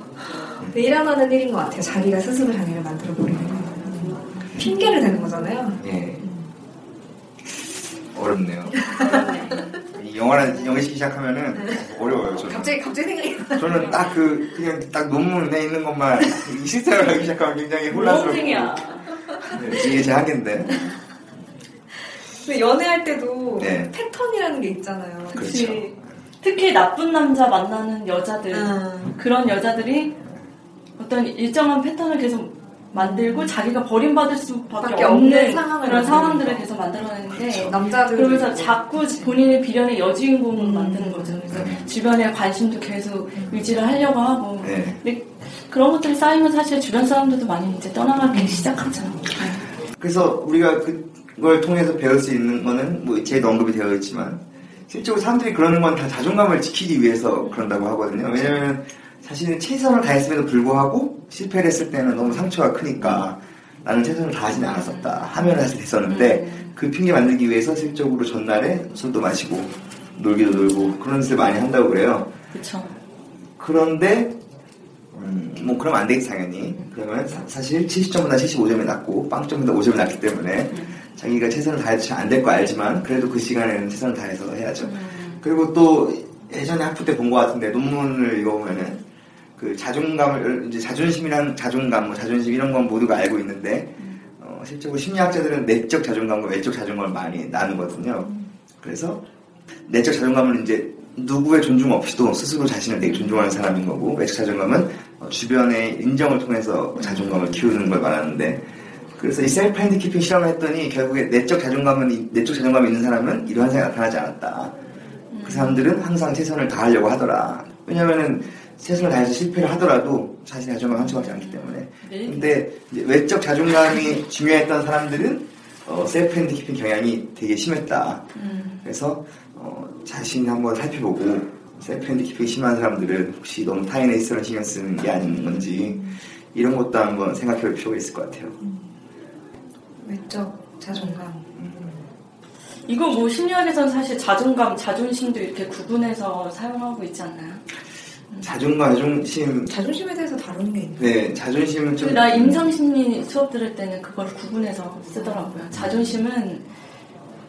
음. 일어나는 일인 것 같아요. 자기가 스스로 장애를 만들어 버리는 거. 음. 핑계를 대는 거잖아요. 네. 음. 어렵네요. 영화를 연기시기 시작하면은 어려워요. 저는. 갑자기 갑자기 생각이. 저는 딱 그 그냥 딱 논문에 있는 것만 실사를 하기 시작하면 굉장히 혼란스럽고. 논쟁이야. 네, 이게 제 한계인데. 근데 연애할 때도 네. 패턴이라는 게 있잖아요. 그렇죠. 특히 나쁜 남자 만나는 여자들 음. 그런 여자들이 어떤 일정한 패턴을 계속 만들고 자기가 버림받을 수밖에 없는 그런 상황들을 계속 만들어내는데 그렇죠. 그러면서 자꾸 본인의 비련의 여주인공을 음. 만드는 거죠. 그래서 네. 주변에 관심도 계속 유지를 하려고 하고 네. 근데 그런 것들이 쌓이면 사실 주변 사람들도 많이 이제 떠나가기 음. 시작하죠. 그래서 우리가 그걸 통해서 배울 수 있는 거는 뭐 제도 언급이 되어 있지만 실제로 사람들이 그러는 건 다 자존감을 지키기 위해서 그런다고 하거든요. 왜냐하면 자신은 최선을 다했음에도 불구하고 실패를 했을 때는 너무 상처가 크니까 나는 최선을 다하진 않았었다 하면 사실 됐었는데 그 핑계 만들기 위해서 실적으로 전날에 술도 마시고 놀기도 놀고 그런 짓을 많이 한다고 그래요. 그렇죠. 그런데 음, 뭐 그러면 안 되겠지 당연히. 그러면 사, 사실 칠십 점보다 칠십오 점이 낫고 영 점보다 오 점이 낫기 때문에 자기가 최선을 다해도 안 될 거 알지만 그래도 그 시간에는 최선을 다해서 해야죠. 그리고 또 예전에 학부 때 본 것 같은데 논문을 읽어보면은 그 자존감을 이제 자존심이란 자존감, 뭐 자존심 이런 건 모두가 알고 있는데 음. 어, 실제로 심리학자들은 내적 자존감과 외적 자존감을 많이 나누거든요. 음. 그래서 내적 자존감은 이제 누구의 존중 없이도 스스로 자신을 되게 존중하는 사람인 거고 외적 자존감은 어, 주변의 인정을 통해서 자존감을 키우는 걸 말하는데 그래서 이 셀프 핸디키핑 실험을 했더니 결국에 내적 자존감은 내적 자존감이 있는 사람은 이러한 생각이 나타나지 않았다. 음. 그 사람들은 항상 최선을 다하려고 하더라. 왜냐면은 최선을 다해서 실패를 하더라도 자신의 자존감을 함축하지 않기 때문에. 네. 근데 이제 외적 자존감이 중요했던 사람들은 어, 셀프 핸드 키핑 경향이 되게 심했다. 음. 그래서 어, 자신 한번 살펴보고 셀프 핸드 키핑이 심한 사람들은 혹시 너무 타인의 시선을 신경 쓰는 게 아닌 건지 이런 것도 한번 생각해볼 필요가 있을 것 같아요. 음. 외적 자존감. 이거 뭐 심리학에서는 사실 자존감, 자존심도 이렇게 구분해서 사용하고 있지 않나요? 자존감, 자존심. 자존심에 대해서 다루는 게 있나요? 네, 자존심은 좀. 나 임상심리 수업 들을 때는 그걸 구분해서 쓰더라고요. 자존심은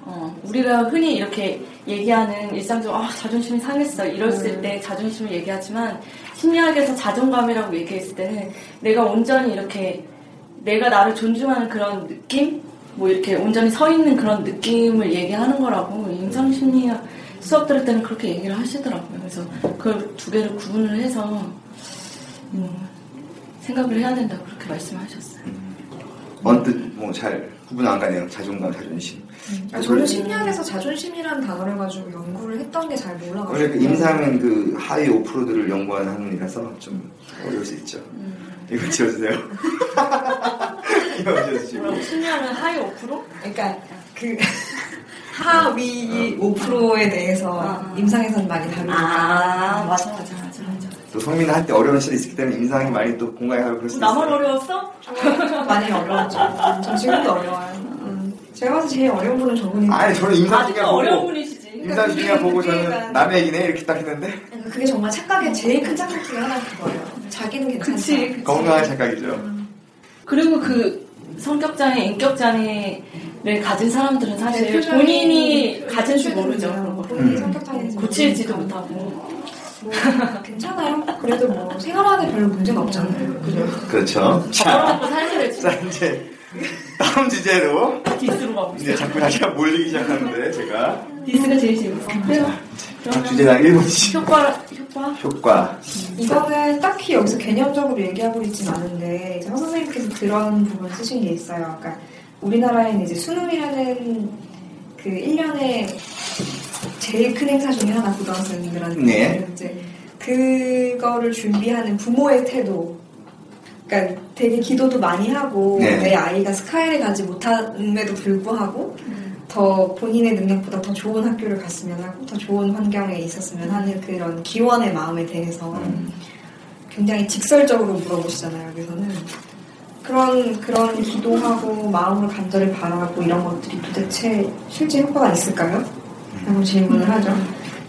어, 우리가 흔히 이렇게 얘기하는 일상적으로 아, 자존심이 상했어 이랬을 때 자존심을 얘기하지만 심리학에서 자존감이라고 얘기했을 때는 내가 온전히 이렇게 내가 나를 존중하는 그런 느낌? 뭐 이렇게 온전히 서 있는 그런 느낌을 얘기하는 거라고 임상심리학 수업 들을 때는 그렇게 얘기를 하시더라고요. 그래서 그걸 두 개를 구분을 해서 음, 생각을 해야 된다고 그렇게 말씀하셨어요. 음. 언뜻 뭐 잘 구분 안 가네요. 자존감, 자존심. 음. 아, 저는 심리학에서 자존심이라는 단어를 가지고 연구를 했던 게 잘 몰라가지고. 원래 그 임상은 그 하위 오 퍼센트를 연구하는 학문이라서 좀 어려울 수 있죠. 음. 이거 지워주세요. 심리학은 하위 오 퍼센트? 그러니까 그 하위 오 퍼센트에 대해서 아, 임상에서는 많이 다루니까. 아, 맞아, 맞아, 맞아, 맞아. 또 성민은 한때 어려운 시절이 있기 때문에 임상이 많이 또 공감하고 그럴 수 있어요. 나만 어려웠어? 많이 어려웠죠. 전 지금도 어려워요. 음. 제가 봐서 제일 어려운 분은 저분인데. 아니, 저는 임상심리학 보고. 어려운 분이시지. 임상심리학 보고 저는 남의 얘기네 이렇게 딱 했는데. 그게 정말 착각의 제일 큰 착각 중에 하나일 거예요. 자기는 괜찮다. 그치, 그치. 건강한 착각이죠. 음. 그리고 그 성격장애, 인격장애를 가진 사람들은 사실 본인이 가진지 모르죠. 음. 본인이 성격장애인지 고칠지도 못하고. 뭐, 괜찮아요. 그래도 뭐 생활하는 별로 문제가 없잖아요. 그죠? 그렇죠. 자, 자 이제 다음 주제로 디스로 가고 이제 자꾸 자기가 몰리기 시작하는데 제가 디스가 제일 재밌어요. 주제당 일 분씩 효과 효과 효과 이거는 딱히 여기서 개념적으로 얘기하고 있진 않은데 이제 황 선생님께서 그런 부분 쓰신 게 있어요. 그러니까 우리나라에는 이제 수능이라는 그 일 년에 제일 큰 행사 중에 하나 고등학생들한테 네. 이제 그거를 준비하는 부모의 태도. 그러니까 되게 기도도 많이 하고 네. 내 아이가 스카이를 가지 못함에도 불구하고. 더 본인의 능력보다 더 좋은 학교를 갔으면 하고 더 좋은 환경에 있었으면 하는 그런 기원의 마음에 대해서 음. 굉장히 직설적으로 물어보시잖아요. 여기서는 그런 그런 기도하고 마음으로 간절히 바라고 이런 것들이 도대체 실제 효과가 있을까요? 라고 질문을 하죠.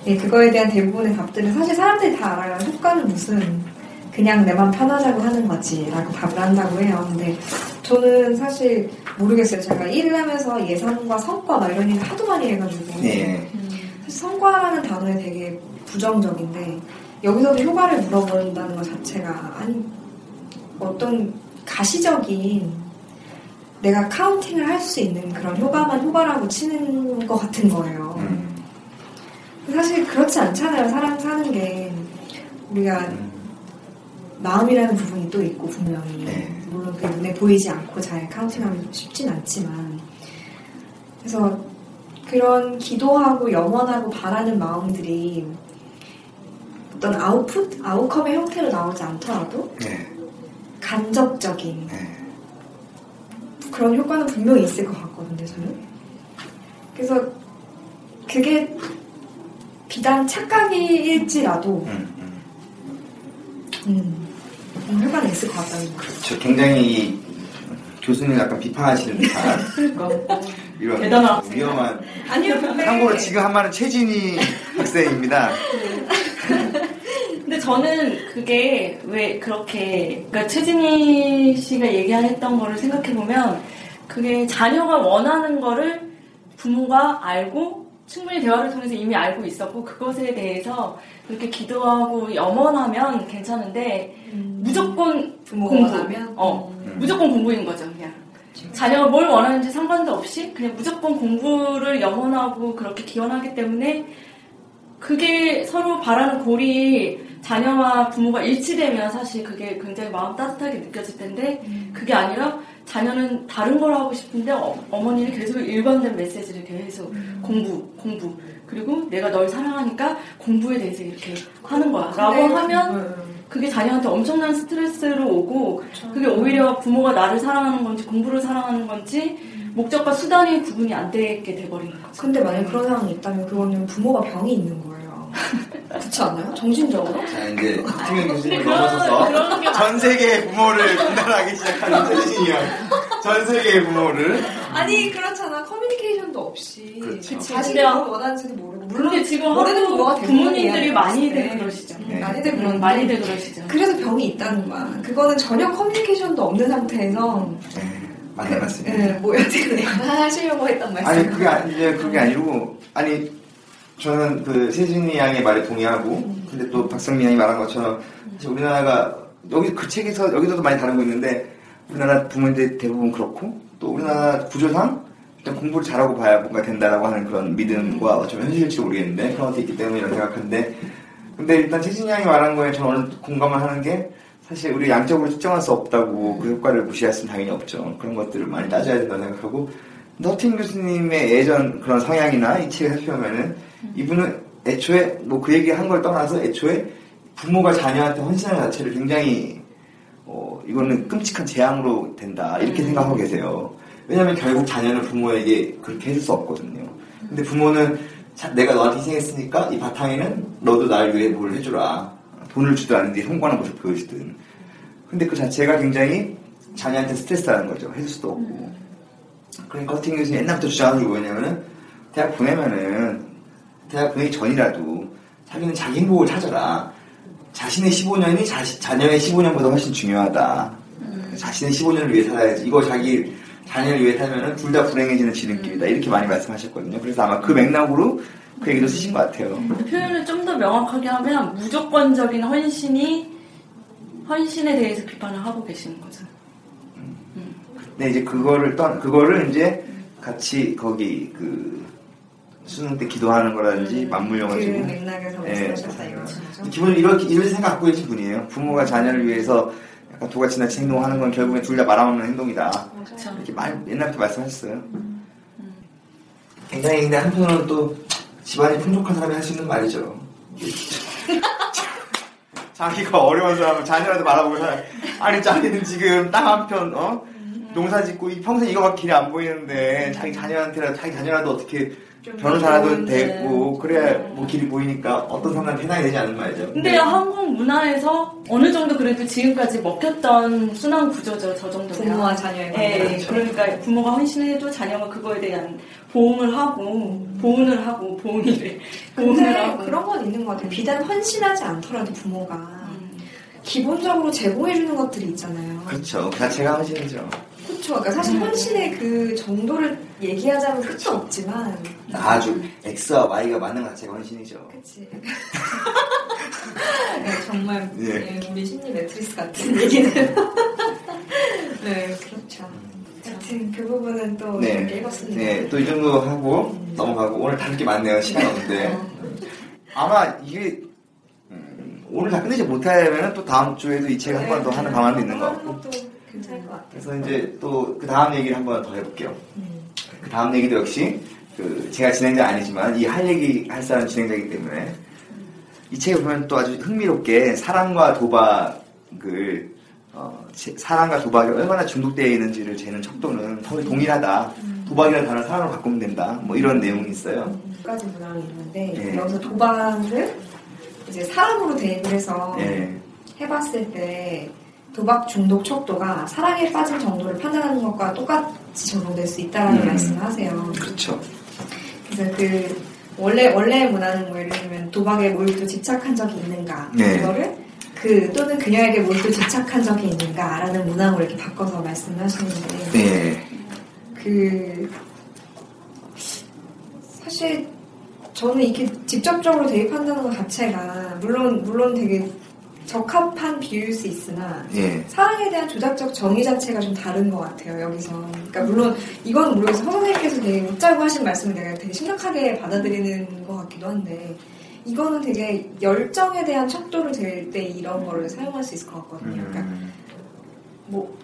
예, 그거에 대한 대부분의 답들은 사실 사람들이 다 알아요. 효과는 무슨 그냥 내 맘 편하자고 하는 거지 라고 답을 한다고 해요. 근데 저는 사실 모르겠어요. 제가 일을 하면서 예산과 성과 막 이런 일을 하도 많이 해가지고 네. 사실 성과라는 단어에 되게 부정적인데 여기서도 효과를 물어본다는 것 자체가 아니 어떤 가시적인 내가 카운팅을 할 수 있는 그런 효과만 효과라고 치는 것 같은 거예요. 사실 그렇지 않잖아요. 사람 사는 게 우리가 마음이라는 부분이 또 있고 분명히 네. 물론 그 눈에 보이지 않고 잘 카운팅하면 쉽진 않지만 그래서 그런 기도하고 염원하고 바라는 마음들이 어떤 아웃풋? 아웃컴의 형태로 나오지 않더라도 네. 간접적인 네. 그런 효과는 분명히 있을 것 같거든요 저는. 그래서 그게 비단 착각일지라도 음, 음. 음. 효과가 있을 것 같다는 거. 그렇죠. 굉장히 교수님 약간 비판하시는 듯한 이런 대단한 위험한. 아니요. 근데... 참고로 지금 한 말은 최진희 학생입니다. 근데 저는 그게 왜 그렇게 그러니까 최진희 씨가 얘기했던 거를 생각해보면 그게 자녀가 원하는 거를 부모가 알고 충분히 대화를 통해서 이미 알고 있었고 그것에 대해서 그렇게 기도하고 염원하면 괜찮은데 음. 무조건 공부 하면? 어, 음. 무조건 공부인 거죠 그냥. 그렇죠. 자녀가 뭘 원하는지 상관도 없이 그냥 무조건 공부를 염원하고 그렇게 기원하기 때문에 그게 서로 바라는 골이 자녀와 부모가 일치되면 사실 그게 굉장히 마음 따뜻하게 느껴질 텐데 음. 그게 아니라 자녀는 다른 걸 하고 싶은데 어, 어머니는 계속 일관된 메시지를 계속 음. 공부, 공부. 그리고 내가 널 사랑하니까 공부에 대해서 이렇게 하는 거야. 라고 하면 그게 자녀한테 엄청난 스트레스로 오고 그쵸. 그게 오히려 부모가 나를 사랑하는 건지 공부를 사랑하는 건지 음. 목적과 수단이 구분이 안 되게 돼버린 거야. 근데 만약에 그런 상황이 있다면 그거는 부모가 병이 있는 거예요. 그렇지 않나요? 정신적으로? 자, 이제 허태균 교수님을 넘어서서 전 세계의 부모를 분단하기 시작하는 최진희 형. 전 세계의 부모를. 아니 그렇잖아. 커뮤니케이션도 없이 그렇죠. 자신이 뭘 원하는지도 모르고. 물론 지금 모르는 뭐가 부모님들이 많이들 그러시죠. 네. 많이들 그런 음, 많이들 그러시죠. 그래서 병이 있다는 거야. 그거는 전혀 커뮤니케이션도 없는 상태에서. 네. 만나봤습니다. 네. 뭐 어떻게 하시려고 했던 말씀. 아니 그게 아니 그게 아니고 아니. 저는 그 세진이 양의 말에 동의하고, 음. 근데 또 박성민 양이 말한 것처럼, 우리나라가, 여기 그 책에서, 여기서도 많이 다루고 있는데, 우리나라 부모님들 대부분 그렇고, 또 우리나라 구조상, 일단 공부를 잘하고 봐야 뭔가 된다라고 하는 그런 믿음과 어쩌면 현실일지도 모르겠는데, 그런 것도 있기 때문에 이런 생각하는데, 근데 일단 세진이 양이 말한 거에 저는 어느 공감을 하는 게, 사실 우리 양적으로 측정할 수 없다고 그 효과를 무시할 수는 당연히 없죠. 그런 것들을 많이 따져야 된다고 생각하고, 허태균 교수님의 예전 그런 성향이나 이 책을 살펴보면은, 이분은 애초에 뭐 그 얘기 한 걸 떠나서 애초에 부모가 자녀한테 헌신하는 자체를 굉장히 어 이거는 끔찍한 재앙으로 된다 이렇게 생각하고 계세요. 왜냐하면 결국 자녀는 부모에게 그렇게 해줄 수 없거든요. 근데 부모는 자, 내가 너한테 희생했으니까 이 바탕에는 너도 나를 위해 뭘 해주라. 돈을 주든 네 성과하는 모습 보여주든. 근데 그 자체가 굉장히 자녀한테 스트레스라는 거죠. 해줄 수도 없고. 그러니까 허태균 교수님 옛날부터 주장하는 게 뭐냐면은 대학 보내면은 대학 보내기 전이라도 자기는 자기 행복을 찾아라. 자신의 십오 년이 자시, 자녀의 십오 년보다 훨씬 중요하다. 음. 자신의 십오 년을 위해 살아야지. 이거 자기 자녀를 위해 살면은 둘 다 불행해지는 지름길이다. 이렇게 많이 말씀하셨거든요. 그래서 아마 그 맥락으로 그 얘기도 쓰신 것 같아요. 그 표현을 좀 더 명확하게 하면 무조건적인 헌신이 헌신에 대해서 비판을 하고 계시는 거죠. 음. 음. 근데 이제 그거를 떠 그거를 이제 같이 거기 그 수능 때 기도하는 거라든지 음, 맞물려가지고 그 맥락에서 말씀하셨다 이거 기본 이렇게 이런 생각 갖고 계신 분이에요. 부모가 자녀를 위해서 약간 도가니같이 행동하는 건 결국엔 둘 다 말아먹는 행동이다. 맞아. 이렇게 말, 옛날부터 말씀하셨어요. 음, 음. 굉장히 근데 한편으로는 또 집안이 풍족한 사람이 할 수 있는 말이죠. 자기가 어려운 사람은 자녀라도 말아보고 살아. 아니 자기는 지금 땅 한 편 어? 농사 짓고 평생 이거밖에 길이 안 보이는데 자기 자녀한테라도 자기 자녀라도 어떻게 변호사라도 되고 그래야 뭐 길이 보이니까 어떤 상관은 해당이 되지 않는 말이죠. 근데 네. 한국 문화에서 어느 정도 그래도 지금까지 먹혔던 순환 구조죠. 저 정도면 부모와 자녀의 관계. 네. 그러니까 부모가 헌신해도 자녀가 그거에 대한 보응을 하고 보응을 하고 보응이래. 보응을 하고 그런 건 있는 것 같아요. 비단 헌신하지 않더라도 부모가 음. 기본적으로 제공해주는 것들이 있잖아요. 그렇죠. 그 자체가 헌신이죠. 그렇죠. 그러니까 사실 헌신의 그 정도를 얘기하자면 끝도 없지만 아주 X와 Y가 맞는 것 자체가 헌신이죠. 그치. 네, 정말 예. 우리 심리 매트리스 같은 얘기는 네, 그렇죠. 하여튼 그 부분은 또 네. 읽었습니다. 네, 또 이 정도 하고 음. 넘어가고 오늘 다룰 게 많네요. 시간 없는데 아마 이게 음, 오늘 다 끝내지 못하면 또 다음 주에도 이 책 한 번 더 네, 하는 방안도 있는 것 같고 괜찮을 것 같아요. 그래서 이제 또 그 다음 얘기를 한번 더 해볼게요. 음. 그 다음 얘기도 역시 그 제가 진행자 아니지만 이 할 얘기 할 사람 진행자이기 때문에 음. 이 책을 보면 또 아주 흥미롭게 사랑과 도박을 어, 제, 사랑과 도박이 얼마나 중독되어 있는지를 재는 척도는 거의 동일하다. 음. 도박이라는 단어를 사랑으로 바꾸면 된다. 뭐 이런 내용이 있어요. 음. 두 가지 문항이 있는데 네. 여기서 도박을 이제 사랑으로 대입을 해서 네. 해봤을 때. 도박 중독 척도가 사랑에 빠진 정도를 판단하는 것과 똑같이 적용될 수 있다라는 음, 말씀을 하세요. 그렇죠. 그래서 그 원래 원래의 문화는 뭐 예를 들면 도박에 몰두 집착한 적이 있는가, 네. 그거를 그 또는 그녀에게 몰두 집착한 적이 있는가라는 문항으로 이렇게 바꿔서 말씀을 하시는데, 네. 그 사실 저는 이렇게 직접적으로 대입한다는 것 자체가 물론 물론 되게 적합한 비유일 수 있으나 예. 사랑에 대한 조작적 정의 자체가 좀 다른 것 같아요. 여기서 그러니까 물론 이건 모르겠어요. 허 선생님께서 되게 웃자고 하신 말씀을 내가 되게 심각하게 받아들이는 것 같기도 한데 이거는 되게 열정에 대한 척도를 될 때 이런 거를 사용할 수 있을 것 같거든요. 그러니까 뭐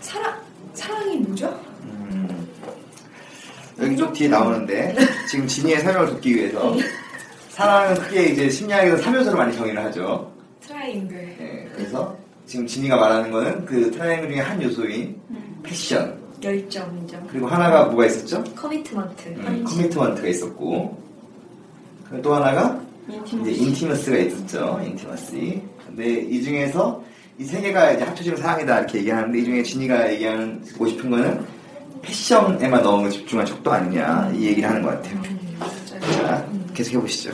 사랑 사랑이 뭐죠? 음. 여기 좀 뒤에 나오는데 지금 진이의 설명을 듣기 위해서 사랑은 크게 이제 심리학에서 삼 요소로 많이 정의를 하죠. 트라이앵글. 네, 그래서 지금 진이가 말하는 거는 그 트라이앵글 중에 한 요소인 음. 패션, 열정이죠. 그리고 하나가 뭐가 있었죠? 커미트먼트. 음, 커미트먼트가 있었고, 그리고 또 하나가 인티머시. 이제 인티머스가 있었죠. 인티머시. 근데 이 중에서 이 세 개가 이제 합쳐지는 사항이다 이렇게 얘기하는데, 이 중에 진이가 얘기하고 싶은 거는 패션에만 너무 집중한 척도 아니냐 이 얘기를 하는 것 같아요. 음, 자, 계속 해보시죠.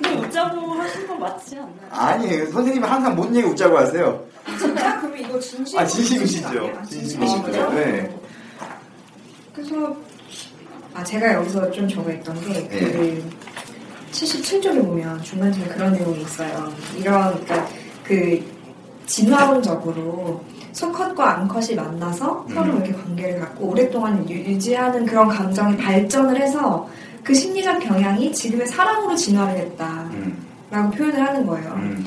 근데 웃자고 하신 건 맞지 않나요? 아니, 선생님은 항상 뭔 얘기 웃자고 하세요. 진짜? 그럼 이거 진심? 아, 진심이시죠. 진심이시죠. 네. 그래서 아, 제가 여기서 좀 적어있던 게 그 네. 칠십칠 쪽에 보면 중간중에 그런 내용이 있어요. 이런, 그러니까 그 진화론적으로 소컷과 암컷이 만나서 음. 서로 이렇게 관계를 갖고 오랫동안 유지하는 그런 감정이 발전을 해서 그 심리적 경향이 지금의 사랑으로 진화를 했다라고 음. 표현을 하는 거예요. 음.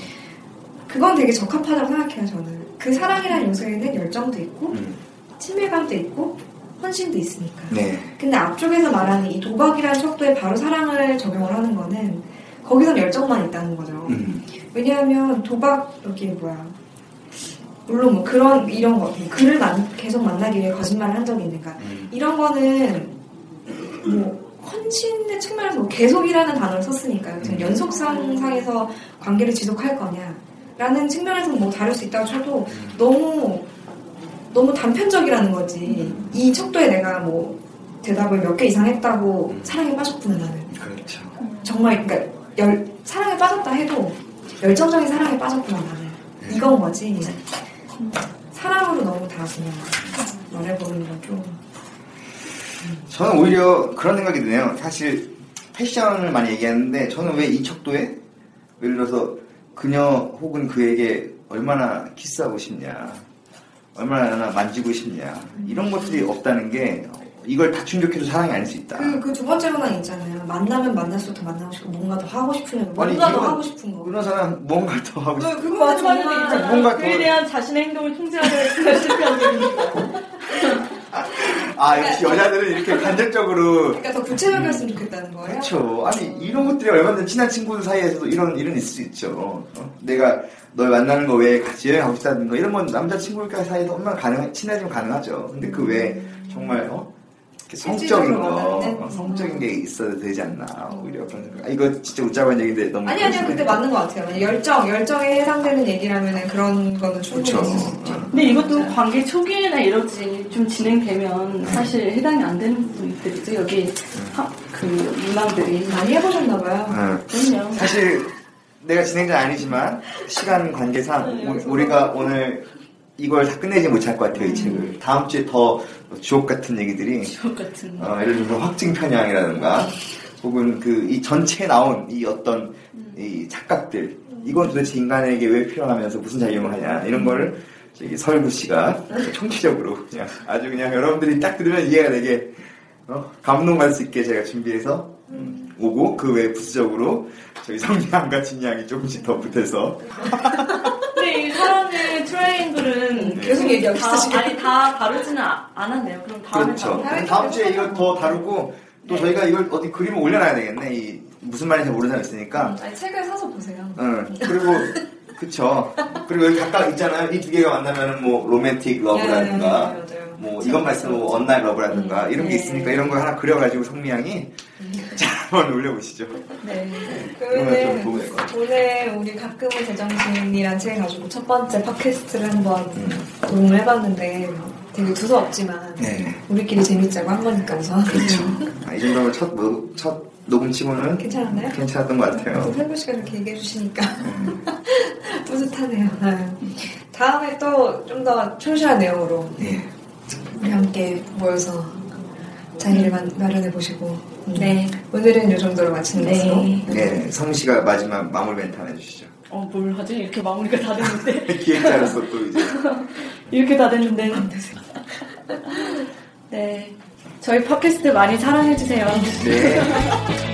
그건 되게 적합하다고 생각해요, 저는. 그 사랑이라는 요소에는 열정도 있고 음. 친밀감도 있고 헌신도 있으니까. 네. 근데 앞쪽에서 말하는 이 도박이라는 척도에 바로 사랑을 적용을 하는 거는 거기선 열정만 있다는 거죠. 음. 왜냐하면 도박, 여기 뭐야. 물론 뭐 그런, 이런 거. 그를 만, 계속 만나기 위해 거짓말을 한 적이 있는가. 음. 이런 거는 뭐 헌신의 측면에서 뭐 계속이라는 단어를 썼으니까요. 음. 연속상상에서 관계를 지속할 거냐. 라는 측면에서는 뭐 다를 수 있다고 쳐도 너무 너무 단편적이라는 거지. 음. 이 척도에 내가 뭐 대답을 몇 개 이상 했다고 음. 사랑에 빠졌구나 나는. 그렇죠. 정말 그러니까 열, 사랑에 빠졌다 해도 열정적인 사랑에 빠졌구나 나는. 네. 이건 거지. 음. 사랑으로 너무 다 그냥 말해버리는 건 좀. 음. 저는 오히려 그런 생각이 드네요. 사실 패션을 많이 얘기하는데 저는 왜 이 척도에 예를 들어서 그녀 혹은 그에게 얼마나 키스하고 싶냐, 얼마나 만지고 싶냐, 이런 것들이 없다는 게 이걸 다 충족해도 사랑이 아닐 수 있다. 그, 그 두 번째 로만 있잖아요. 만나면 만날수록 더 만나고 싶고 뭔가 더 하고 싶은 거, 뭔가 아니, 더 이건, 하고 싶은 거. 그런 사람 뭔가 더 하고 싶은 거. 네, 그거 맞아, 맞는 게 있잖아. 뭔가 그에 더... 대한 자신의 행동을 통제하는 그런 실패한 겁니다. 아, 역시 그러니까, 여자들은 이렇게 간접적으로. 그러니까 더 구체적이었으면 음, 좋겠다는 거예요? 그렇죠. 아니, 이런 것들이 얼마나 친한 친구들 사이에서도 이런 일은 있을 수 있죠. 어? 내가 널 만나는 거 외에 같이 여행하고 싶다는 거, 이런 건 남자친구들 사이에서 얼마나 가능, 친해지면 가능하죠. 근데 그 외에 정말, 어? 이렇게 성적인 거, 어, 성적인 게 있어야 되지 않나. 오히려 그런 생각. 아, 이거 진짜 웃자고 한 얘기인데 너무. 아니, 아니요. 근데 맞는 것 같아요. 열정, 열정에 해당되는 얘기라면 그런 거는 충분히 그렇죠. 있을 수 있죠. 근데 이것도 맞아요. 관계 초기에나 이러지 좀 진행되면 사실 해당이 안 되는 부분들이 있죠. 여기 하, 그 인간들이 많이 해보셨나봐요. 그럼요. 사실 내가 진행자 아니지만 시간 관계상 네, 우리가 오늘 이걸 다 끝내지 못할 것 같아요. 이 책을 음. 다음 주에 더 주옥 같은 얘기들이 주옥 같은 어, 예를 들어서 확증 편향이라든가 혹은 그 이 전체에 나온 이 어떤 음. 이 착각들, 이건 도대체 인간에게 왜 필요하면서 무슨 작용을 하냐, 이런 거를 저기 서윤구 씨가 총체적으로 그냥 아주 그냥 여러분들이 딱 들으면 이해가 되게 어, 감동받을 수 있게 제가 준비해서 음. 오고, 그 외에 부수적으로 저희 성량과 진양이 조금씩 더 붙어서. 근데 이 사랑의 트라이앵글은 계속 얘기하고 있었어요. 아니, 다 다루지는 않았네요. 그럼 다음에 그렇죠. 다음, 다음 주에 이걸 더 다루고 또 네. 저희가 이걸 어디 그림을 올려놔야 되겠네. 이 무슨 말인지 모르는 사람 있으니까. 아니, 책을 사서 보세요. 응. 그리고 그쵸. 그리고 여기 각각 있잖아요. 이 두 개가 만나면은 뭐 로맨틱 러브라든가, 네, 네, 뭐 이건 말씀 뭐 언나잇 러브라든가 음, 이런 게 있으니까 네. 이런 걸 하나 그려가지고 성미양이. 자, 한번 올려보시죠. 네. 그러면 오늘 우리 가끔은 제정신이란 책 가지고 첫 번째 팟캐스트를 한번 녹음을 해봤는데 되게 두서없지만 네. 우리끼리 재밌자고 한 거니까요. 그렇죠. 아, 이 정도면 첫, 첫 녹음치고는 괜찮았나요? 괜찮았던 것 같아요. 설구 씨가 그렇게 얘기해 주시니까 뿌듯하네요. 다음에 또 좀 더 초시한 내용으로 네. 우리 함께 모여서 자리를 마련해 보시고. 네. 오늘은 이 정도로 마치는 것으로. 네. 네. 성민 씨가 마지막 마무리 멘트 하나 해주시죠. 어, 뭘 하지? 이렇게 마무리가 다 됐는데. 기획자로서 또 이제. 이렇게 다 됐는데. 네. 저희 팟캐스트 많이 사랑해주세요. 네.